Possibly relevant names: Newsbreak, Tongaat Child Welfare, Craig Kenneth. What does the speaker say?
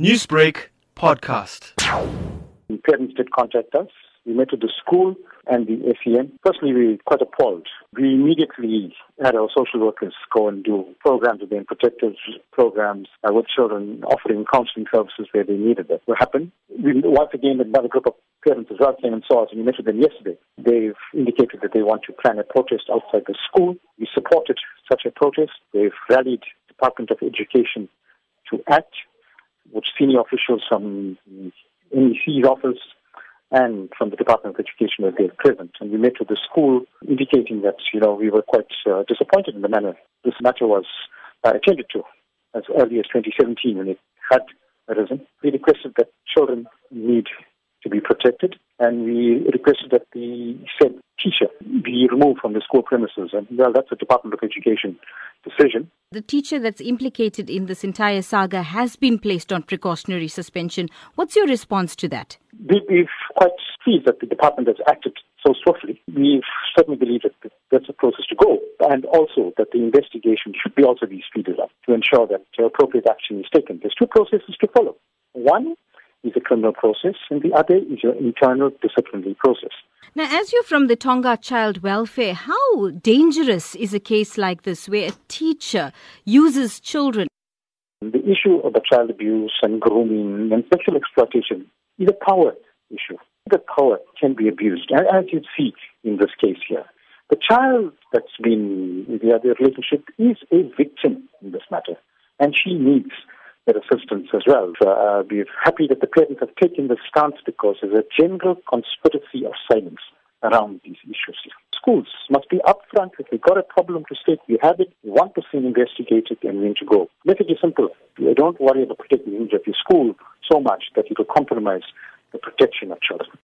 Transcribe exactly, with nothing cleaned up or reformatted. Newsbreak podcast. The parents did contact us. We met with the school and the F E M. Firstly, we were quite appalled. We immediately had our social workers go and do programs with them, protective programs uh, with children, offering counseling services where they needed it. What happened? We, once again, another group of parents as well came and saw us, and we met with them yesterday. They've indicated that they want to plan a protest outside the school. We supported such a protest. They've rallied the Department of Education to act, which senior officials from the N E C's office and from the Department of Education were there present. And we met with the school, indicating that, you know, we were quite uh, disappointed in the manner this matter was uh, attended to as early as twenty seventeen when it had arisen. We requested that children need to be protected, and we requested that the said teacher be removed from the school premises. And, well, that's a Department of Education decision. The teacher that's implicated in this entire saga has been placed on precautionary suspension. What's your response to that? We've quite pleased that the department has acted so swiftly. We certainly believe that that's the process to go, and also that the investigation should be also be speeded up to ensure that appropriate action is taken. There's two processes to follow. One is a criminal process, and the other is your internal disciplinary process. Now, as you're from the Tongaat Child Welfare, how dangerous is a case like this where a teacher uses children? The issue of the child abuse and grooming and sexual exploitation is a power issue. The power can be abused, as you see in this case here. The child that's been in the other relationship is a victim in this matter, and she needs their assistance as well. Uh, we're happy that the parents have taken this stance because there's a general conspiracy of silence around these issues. Schools must be upfront. If we've got a problem to state, we have it, we want to see it investigated and we need to go. Message is simple. You don't worry about protecting the image of your school so much that it will compromise the protection of children.